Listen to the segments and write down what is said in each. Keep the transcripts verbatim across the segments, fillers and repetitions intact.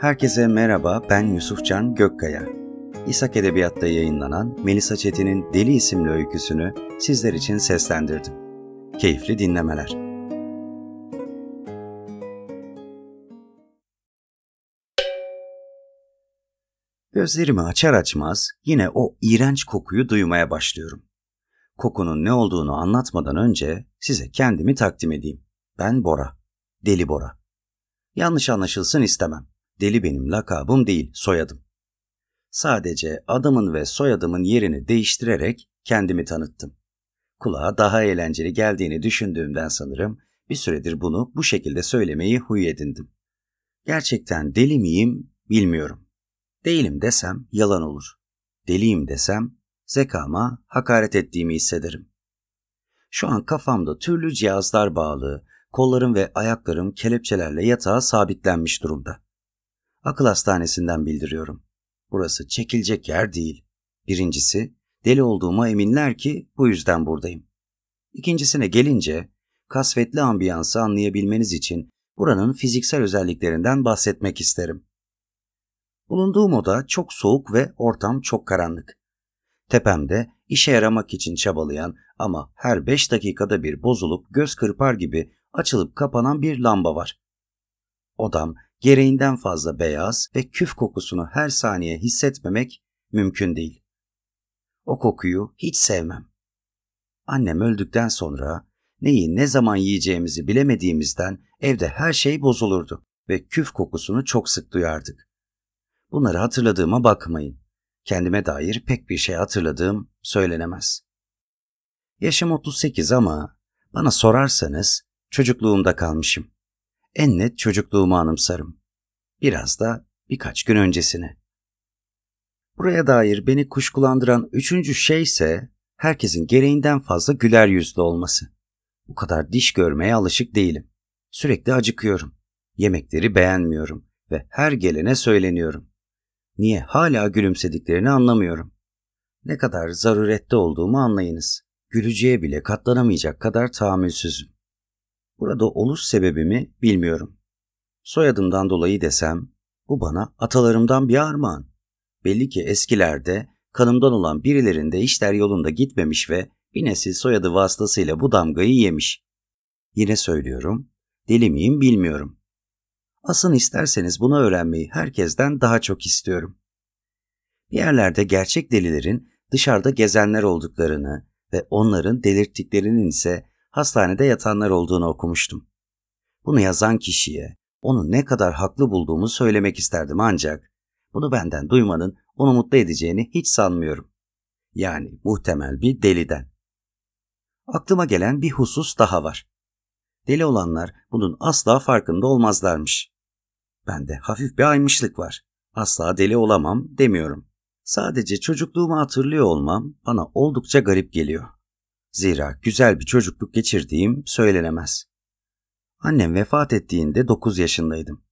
Herkese merhaba, ben Yusufcan Gökkaya. İsak Edebiyat'ta yayınlanan Melisa Çetin'in Deli isimli öyküsünü sizler için seslendirdim. Keyifli dinlemeler. Gözlerimi açar açmaz yine o iğrenç kokuyu duymaya başlıyorum. Kokunun ne olduğunu anlatmadan önce size kendimi takdim edeyim. Ben Bora, Deli Bora. Yanlış anlaşılsın istemem. Deli benim lakabım değil, soyadım. Sadece adımın ve soyadımın yerini değiştirerek kendimi tanıttım. Kulağa daha eğlenceli geldiğini düşündüğümden sanırım bir süredir bunu bu şekilde söylemeyi huy edindim. Gerçekten deli miyim bilmiyorum. Değilim desem yalan olur. Deliyim desem zekama hakaret ettiğimi hissederim. Şu an kafamda türlü cihazlar bağlı, kollarım ve ayaklarım kelepçelerle yatağa sabitlenmiş durumda. Akıl Hastanesi'nden bildiriyorum. Burası çekilecek yer değil. Birincisi, deli olduğuma eminler ki bu yüzden buradayım. İkincisine gelince, kasvetli ambiyansı anlayabilmeniz için buranın fiziksel özelliklerinden bahsetmek isterim. Bulunduğum oda çok soğuk ve ortam çok karanlık. Tepemde işe yaramak için çabalayan ama her beş dakikada bir bozulup göz kırpar gibi açılıp kapanan bir lamba var. Odam gereğinden fazla beyaz ve küf kokusunu her saniye hissetmemek mümkün değil. O kokuyu hiç sevmem. Annem öldükten sonra neyi ne zaman yiyeceğimizi bilemediğimizden evde her şey bozulurdu ve küf kokusunu çok sık duyardık. Bunları hatırladığıma bakmayın. Kendime dair pek bir şey hatırladığım söylenemez. Yaşım otuz sekiz ama bana sorarsanız çocukluğumda kalmışım. En net çocukluğumu anımsarım. Biraz da birkaç gün öncesini. Buraya dair beni kuşkulandıran üçüncü şey ise herkesin gereğinden fazla güler yüzlü olması. Bu kadar diş görmeye alışık değilim. Sürekli acıkıyorum. Yemekleri beğenmiyorum ve her gelene söyleniyorum. Niye hala gülümsediklerini anlamıyorum. Ne kadar zarurette olduğumu anlayınız. Güleceğe bile katlanamayacak kadar tahammülsüzüm. Burada oluş sebebimi bilmiyorum. Soyadımdan dolayı desem, bu bana atalarımdan bir armağan. Belli ki eskilerde kanımdan olan birilerinde işler yolunda gitmemiş ve bir nesil soyadı vasıtasıyla bu damgayı yemiş. Yine söylüyorum, deli miyim bilmiyorum. Aslında isterseniz bunu öğrenmeyi herkesten daha çok istiyorum. Bir yerlerde gerçek delilerin dışarıda gezenler olduklarını ve onların delirttiklerinin ise hastanede yatanlar olduğunu okumuştum. Bunu yazan kişiye onu ne kadar haklı bulduğumu söylemek isterdim ancak bunu benden duymanın onu mutlu edeceğini hiç sanmıyorum. Yani muhtemel bir deliden. Aklıma gelen bir husus daha var. Deli olanlar bunun asla farkında olmazlarmış. Bende hafif bir aymışlık var. Asla deli olamam demiyorum. Sadece çocukluğumu hatırlıyor olmam bana oldukça garip geliyor. Zira güzel bir çocukluk geçirdiğim söylenemez. Annem vefat ettiğinde dokuz yaşındaydım.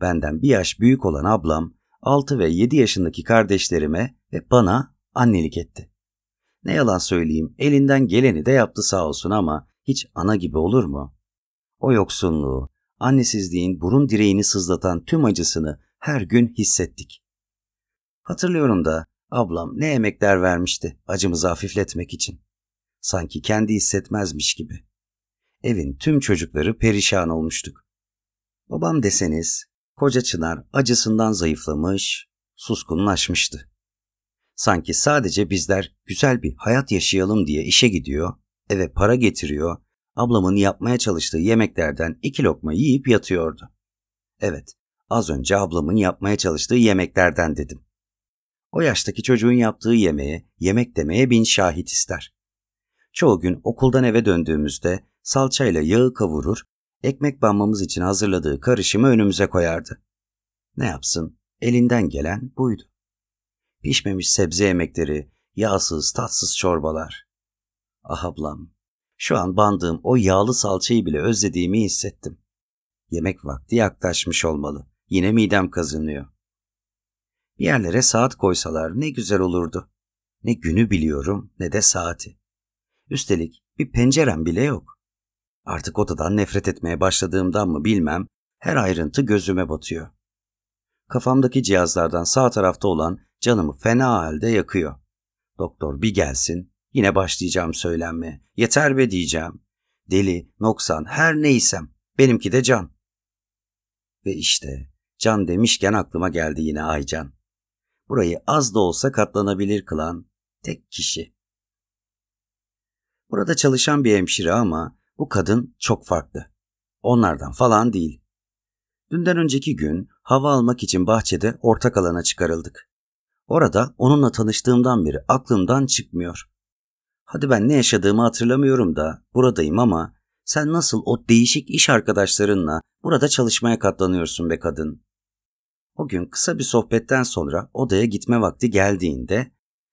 Benden bir yaş büyük olan ablam, altı ve yedi yaşındaki kardeşlerime ve bana annelik etti. Ne yalan söyleyeyim, elinden geleni de yaptı sağ olsun ama hiç ana gibi olur mu? O yoksunluğu, annesizliğin burun direğini sızlatan tüm acısını her gün hissettik. Hatırlıyorum da ablam ne emekler vermişti acımızı hafifletmek için. Sanki kendi hissetmezmiş gibi. Evin tüm çocukları perişan olmuştuk. Babam deseniz, koca Çınar acısından zayıflamış, suskunlaşmıştı. Sanki sadece bizler güzel bir hayat yaşayalım diye işe gidiyor, eve para getiriyor, ablamın yapmaya çalıştığı yemeklerden iki lokma yiyip yatıyordu. Evet, az önce ablamın yapmaya çalıştığı yemeklerden dedim. O yaştaki çocuğun yaptığı yemeğe, yemek demeye bin şahit ister. Çoğu gün okuldan eve döndüğümüzde salçayla yağı kavurur, ekmek banmamız için hazırladığı karışımı önümüze koyardı. Ne yapsın, elinden gelen buydu. Pişmemiş sebze yemekleri, yağsız tatsız çorbalar. Ah ablam, şu an bandığım o yağlı salçayı bile özlediğimi hissettim. Yemek vakti yaklaşmış olmalı, yine midem kazınıyor. Bir yerlere saat koysalar ne güzel olurdu. Ne günü biliyorum ne de saati. Üstelik bir pencerem bile yok. Artık odadan nefret etmeye başladığımdan mı bilmem, her ayrıntı gözüme batıyor. kafamdaki cihazlardan sağ tarafta olan canımı fena halde yakıyor. Doktor bir gelsin, yine başlayacağım söylenmeye. Yeter be diyeceğim. Deli, noksan, her neysem, benimki de can. Ve işte can demişken aklıma geldi yine Aycan. Burayı az da olsa katlanabilir kılan tek kişi. Burada çalışan bir hemşire ama bu kadın çok farklı. Onlardan falan değil. Dünden önceki gün hava almak için bahçede ortak alana çıkarıldık. Orada onunla tanıştığımdan beri aklımdan çıkmıyor. Hadi ben ne yaşadığımı hatırlamıyorum da buradayım ama sen nasıl o değişik iş arkadaşlarınla burada çalışmaya katlanıyorsun be kadın? O gün kısa bir sohbetten sonra odaya gitme vakti geldiğinde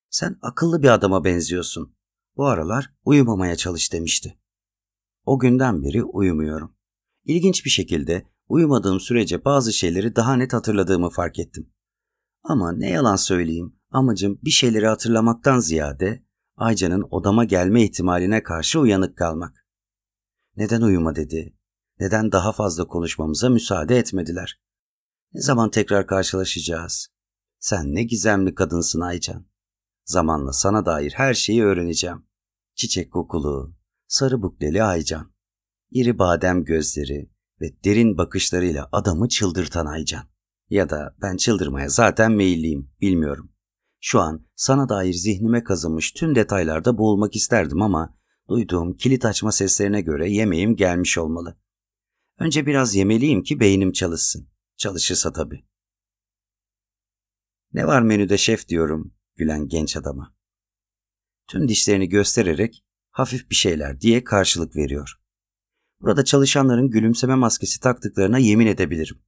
sen akıllı bir adama benziyorsun. Bu aralar uyumamaya çalış demişti. O günden beri uyumuyorum. İlginç bir şekilde uyumadığım sürece bazı şeyleri daha net hatırladığımı fark ettim. Ama ne yalan söyleyeyim, amacım bir şeyleri hatırlamaktan ziyade Aycan'ın odama gelme ihtimaline karşı uyanık kalmak. Neden uyuma dedi? Neden daha fazla konuşmamıza müsaade etmediler? Ne zaman tekrar karşılaşacağız? Sen ne gizemli kadınsın Aycan. Zamanla sana dair her şeyi öğreneceğim. Çiçek kokulu, sarı bukleli Aycan. İri badem gözleri ve derin bakışlarıyla adamı çıldırtan Aycan. Ya da ben çıldırmaya zaten meyilliyim, bilmiyorum. Şu an sana dair zihnime kazınmış tüm detaylarda boğulmak isterdim ama duyduğum kilit açma seslerine göre yemeğim gelmiş olmalı. Önce biraz yemeliyim ki beynim çalışsın. Çalışırsa tabii. Ne var menüde şef diyorum gülen genç adama. Tüm dişlerini göstererek hafif bir şeyler diye karşılık veriyor. Burada çalışanların gülümseme maskesi taktıklarına yemin edebilirim.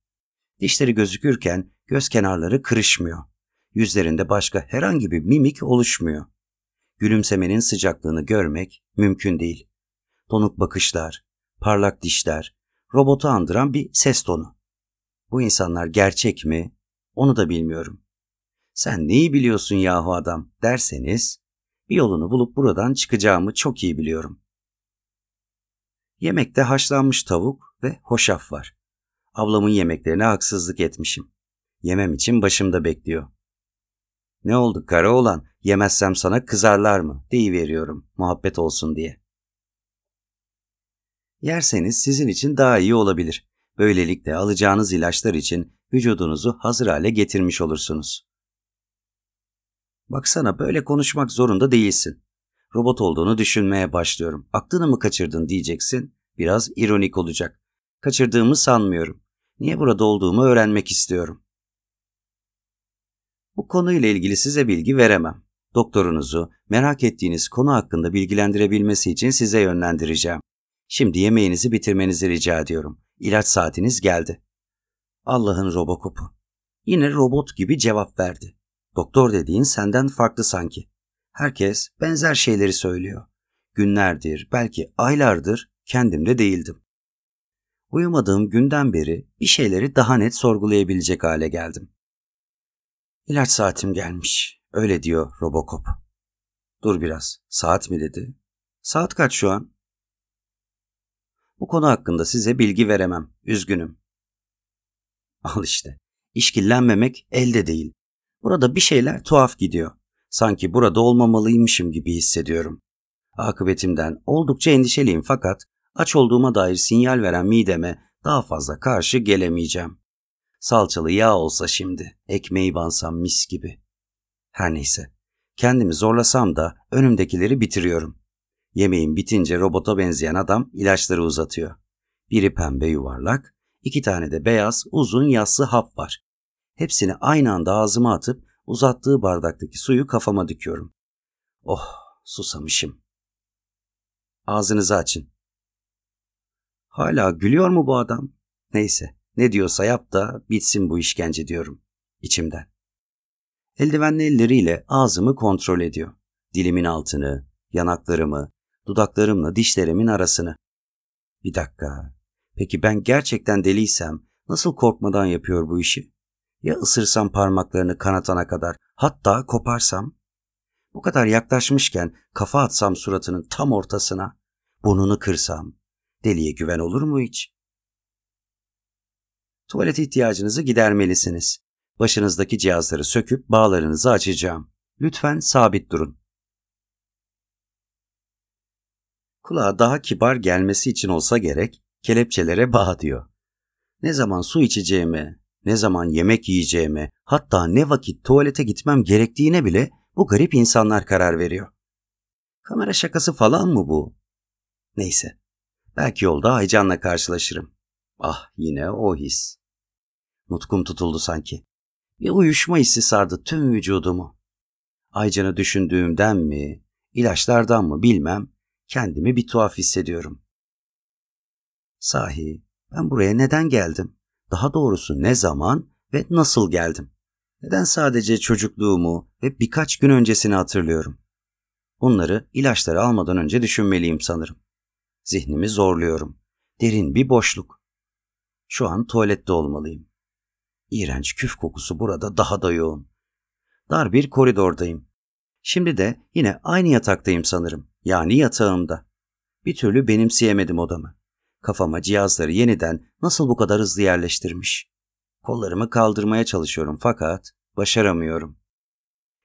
Dişleri gözükürken göz kenarları kırışmıyor. Yüzlerinde başka herhangi bir mimik oluşmuyor. Gülümsemenin sıcaklığını görmek mümkün değil. Donuk bakışlar, parlak dişler, robotu andıran bir ses tonu. Bu insanlar gerçek mi? Onu da bilmiyorum. Sen neyi biliyorsun yahu adam derseniz, bir yolunu bulup buradan çıkacağımı çok iyi biliyorum. Yemekte haşlanmış tavuk ve hoşaf var. Ablamın yemeklerine haksızlık etmişim. Yemem için başımda bekliyor. Ne oldu kara oğlan, yemezsem sana kızarlar mı deyiveriyorum muhabbet olsun diye. Yerseniz sizin için daha iyi olabilir. Böylelikle alacağınız ilaçlar için vücudunuzu hazır hale getirmiş olursunuz. Baksana böyle konuşmak zorunda değilsin. Robot olduğunu düşünmeye başlıyorum. Aklını mı kaçırdın diyeceksin. Biraz ironik olacak. Kaçırdığımı sanmıyorum. Niye burada olduğumu öğrenmek istiyorum. Bu konuyla ilgili size bilgi veremem. Doktorunuzu merak ettiğiniz konu hakkında bilgilendirebilmesi için size yönlendireceğim. Şimdi yemeğinizi bitirmenizi rica ediyorum. İlaç saatiniz geldi. Allah'ın robokopu. Yine robot gibi cevap verdi. Doktor dediğin senden farklı sanki. Herkes benzer şeyleri söylüyor. Günlerdir, belki aylardır kendimde değildim. Uyumadığım günden beri bir şeyleri daha net sorgulayabilecek hale geldim. İlaç saatim gelmiş. Öyle diyor Robocop. Dur biraz. Saat mi dedi? Saat kaç şu an? Bu konu hakkında size bilgi veremem. Üzgünüm. Al işte. İşkillenmemek elde değil. Burada bir şeyler tuhaf gidiyor. Sanki burada olmamalıymışım gibi hissediyorum. Akıbetimden oldukça endişeliyim fakat aç olduğuma dair sinyal veren mideme daha fazla karşı gelemeyeceğim. Salçalı yağ olsa şimdi, ekmeği bansam mis gibi. Her neyse, kendimi zorlasam da önümdekileri bitiriyorum. Yemeğim bitince robota benzeyen adam ilaçları uzatıyor. Biri pembe yuvarlak, iki tane de beyaz uzun yassı hap var. Hepsini aynı anda ağzıma atıp uzattığı bardaktaki suyu kafama döküyorum. Oh, susamışım. Ağzınızı açın. Hala gülüyor mu bu adam? Neyse. Ne diyorsa yap da bitsin bu işkence diyorum içimden. Eldivenli elleriyle ağzımı kontrol ediyor. Dilimin altını, yanaklarımı, dudaklarımla dişlerimin arasını. Bir dakika. Peki ben gerçekten deliysem nasıl korkmadan yapıyor bu işi? Ya ısırsam parmaklarını kanatana kadar, hatta koparsam? Bu kadar yaklaşmışken kafa atsam suratının tam ortasına, burnunu kırsam, deliye güven olur mu hiç? Tuvalet ihtiyacınızı gidermelisiniz. Başınızdaki cihazları söküp bağlarınızı açacağım. Lütfen sabit durun. Kulağa daha kibar gelmesi için olsa gerek, kelepçelere bağ diyor. Ne zaman su içeceğimi, ne zaman yemek yiyeceğimi, hatta ne vakit tuvalete gitmem gerektiğine bile bu garip insanlar karar veriyor. Kamera şakası falan mı bu? Neyse, belki yolda Aycan'la karşılaşırım. Ah, yine o his. Nutkum tutuldu sanki. Bir uyuşma hissi sardı tüm vücudumu. Aycan'ı düşündüğümden mi, ilaçlardan mı bilmem, kendimi bir tuhaf hissediyorum. Sahi, ben buraya neden geldim? Daha doğrusu ne zaman ve nasıl geldim? Neden sadece çocukluğumu ve birkaç gün öncesini hatırlıyorum? Bunları ilaçları almadan önce düşünmeliyim sanırım. Zihnimi zorluyorum. Derin bir boşluk. Şu an tuvalette olmalıyım. İğrenç küf kokusu burada daha da yoğun. Dar bir koridordayım. Şimdi de yine aynı yataktayım sanırım. Yani yatağımda. Bir türlü benimseyemedim odamı. Kafama cihazları yeniden nasıl bu kadar hızlı yerleştirmiş? Kollarımı kaldırmaya çalışıyorum fakat başaramıyorum.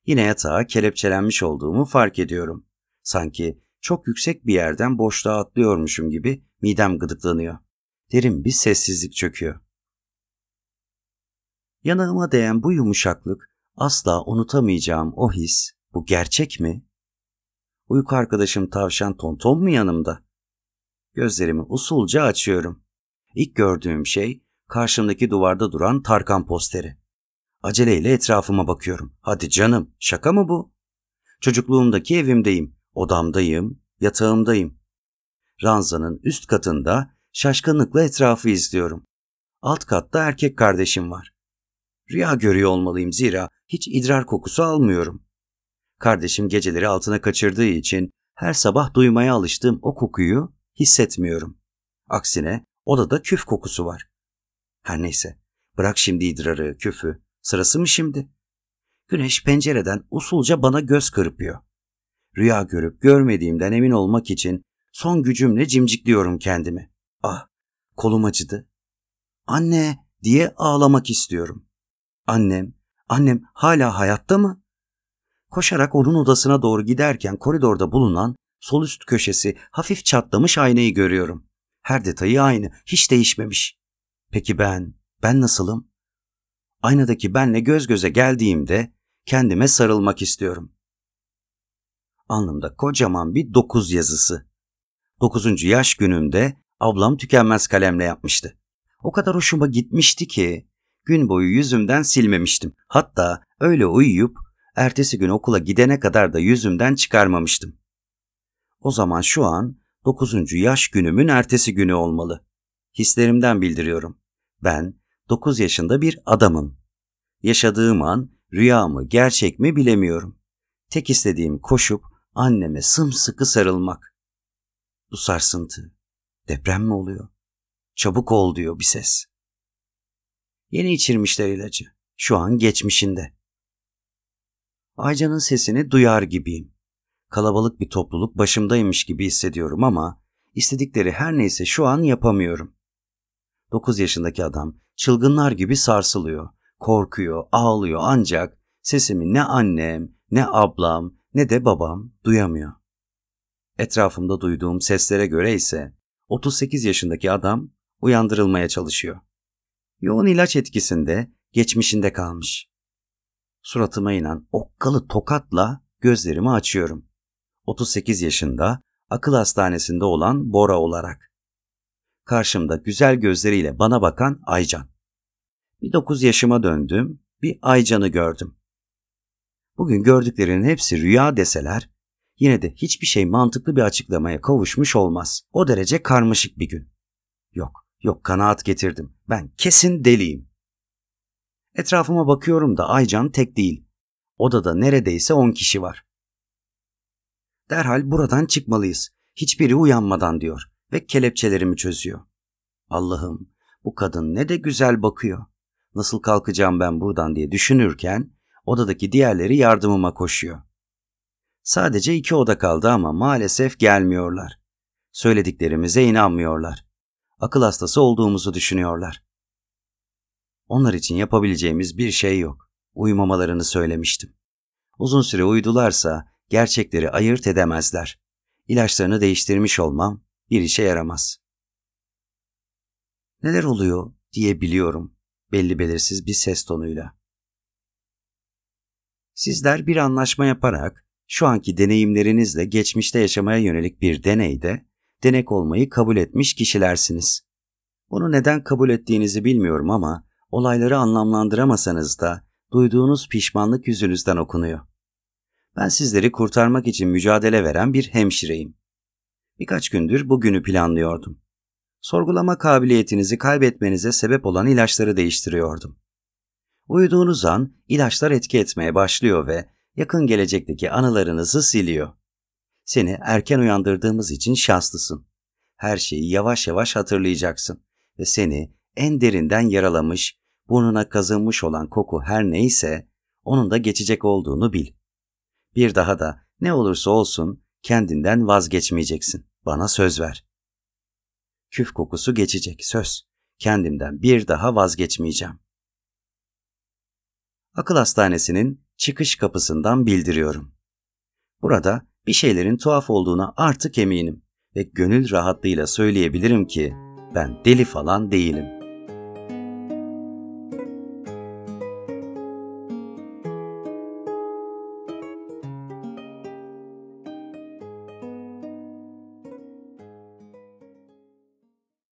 Yine yatağa kelepçelenmiş olduğumu fark ediyorum. Sanki çok yüksek bir yerden boşluğa atlıyormuşum gibi midem gıdıklanıyor. Derin bir sessizlik çöküyor. Yanağıma değen bu yumuşaklık, asla unutamayacağım o his, bu gerçek mi? Uyku arkadaşım tavşan Tonton mu yanımda? Gözlerimi usulca açıyorum. İlk gördüğüm şey karşımdaki duvarda duran Tarkan posteri. Aceleyle etrafıma bakıyorum. Hadi canım, şaka mı bu? Çocukluğumdaki evimdeyim, odamdayım, yatağımdayım. Ranzanın üst katında şaşkınlıkla etrafı izliyorum. Alt katta erkek kardeşim var. Rüya görüyor olmalıyım zira hiç idrar kokusu almıyorum. Kardeşim geceleri altına kaçırdığı için her sabah duymaya alıştığım o kokuyu hissetmiyorum. Aksine odada küf kokusu var. Her neyse, bırak şimdi idrarı, küfü. Sırası mı şimdi? Güneş pencereden usulca bana göz kırpıyor. Rüya görüp görmediğimden emin olmak için son gücümle cimcikliyorum kendimi. Ah, kolum acıdı. Anne diye ağlamak istiyorum. Annem, annem hala hayatta mı? Koşarak onun odasına doğru giderken koridorda bulunan sol üst köşesi hafif çatlamış aynayı görüyorum. Her detayı aynı, hiç değişmemiş. Peki ben, ben nasılım? Aynadaki benle göz göze geldiğimde kendime sarılmak istiyorum. Alnımda kocaman bir dokuz yazısı. Dokuzuncu yaş günümde ablam tükenmez kalemle yapmıştı. O kadar hoşuma gitmişti ki gün boyu yüzümden silmemiştim. Hatta öyle uyuyup ertesi gün okula gidene kadar da yüzümden çıkarmamıştım. O zaman şu an dokuzuncu yaş günümün ertesi günü olmalı. Hislerimden bildiriyorum. Ben dokuz yaşında bir adamım. Yaşadığım an rüya mı gerçek mi bilemiyorum. Tek istediğim koşup anneme sımsıkı sarılmak. Bu sarsıntı. Deprem mi oluyor? Çabuk ol diyor bir ses. Yeni içirmişler ilacı. Şu an geçmişinde. Aycan'ın sesini duyar gibiyim. Kalabalık bir topluluk başımdaymış gibi hissediyorum ama istedikleri her neyse şu an yapamıyorum. dokuz yaşındaki adam çılgınlar gibi sarsılıyor, korkuyor, ağlıyor ancak sesimi ne annem, ne ablam, ne de babam duyamıyor. Etrafımda duyduğum seslere göre ise otuz sekiz yaşındaki adam uyandırılmaya çalışıyor. Yoğun ilaç etkisinde geçmişinde kalmış. Suratıma inen okkalı tokatla gözlerimi açıyorum. otuz sekiz yaşında akıl hastanesinde olan Bora olarak. Karşımda güzel gözleriyle bana bakan Aycan. Bir dokuz yaşıma döndüm, bir Aycan'ı gördüm. Bugün gördüklerinin hepsi rüya deseler, yine de hiçbir şey mantıklı bir açıklamaya kavuşmuş olmaz. O derece karmaşık bir gün. Yok, yok kanaat getirdim. Ben kesin deliyim. Etrafıma bakıyorum da Aycan tek değil. Odada neredeyse on kişi var. Derhal buradan çıkmalıyız. Hiçbiri uyanmadan diyor. Ve kelepçelerimi çözüyor. Allah'ım, bu kadın ne de güzel bakıyor. Nasıl kalkacağım ben buradan diye düşünürken odadaki diğerleri yardımıma koşuyor. Sadece iki oda kaldı ama maalesef gelmiyorlar. Söylediklerimize inanmıyorlar. Akıl hastası olduğumuzu düşünüyorlar. Onlar için yapabileceğimiz bir şey yok. Uyumamalarını söylemiştim. Uzun süre uyudularsa gerçekleri ayırt edemezler. İlaçlarını değiştirmiş olmam bir işe yaramaz. Neler oluyor diye biliyorum, belli belirsiz bir ses tonuyla. Sizler bir anlaşma yaparak şu anki deneyimlerinizle geçmişte yaşamaya yönelik bir deneyde denek olmayı kabul etmiş kişilersiniz. Bunu neden kabul ettiğinizi bilmiyorum ama olayları anlamlandıramasanız da duyduğunuz pişmanlık yüzünüzden okunuyor. Ben sizleri kurtarmak için mücadele veren bir hemşireyim. Birkaç gündür bugünü planlıyordum. Sorgulama kabiliyetinizi kaybetmenize sebep olan ilaçları değiştiriyordum. Uyuduğunuz an ilaçlar etki etmeye başlıyor ve yakın gelecekteki anılarınızı siliyor. Seni erken uyandırdığımız için şanslısın. Her şeyi yavaş yavaş hatırlayacaksın ve seni en derinden yaralamış, burnuna kazınmış olan koku her neyse onun da geçecek olduğunu bil. Bir daha da ne olursa olsun kendinden vazgeçmeyeceksin. Bana söz ver. Küf kokusu geçecek, söz. Kendimden bir daha vazgeçmeyeceğim. Akıl Hastanesi'nin çıkış kapısından bildiriyorum. Burada bir şeylerin tuhaf olduğuna artık eminim ve gönül rahatlığıyla söyleyebilirim ki ben deli falan değilim.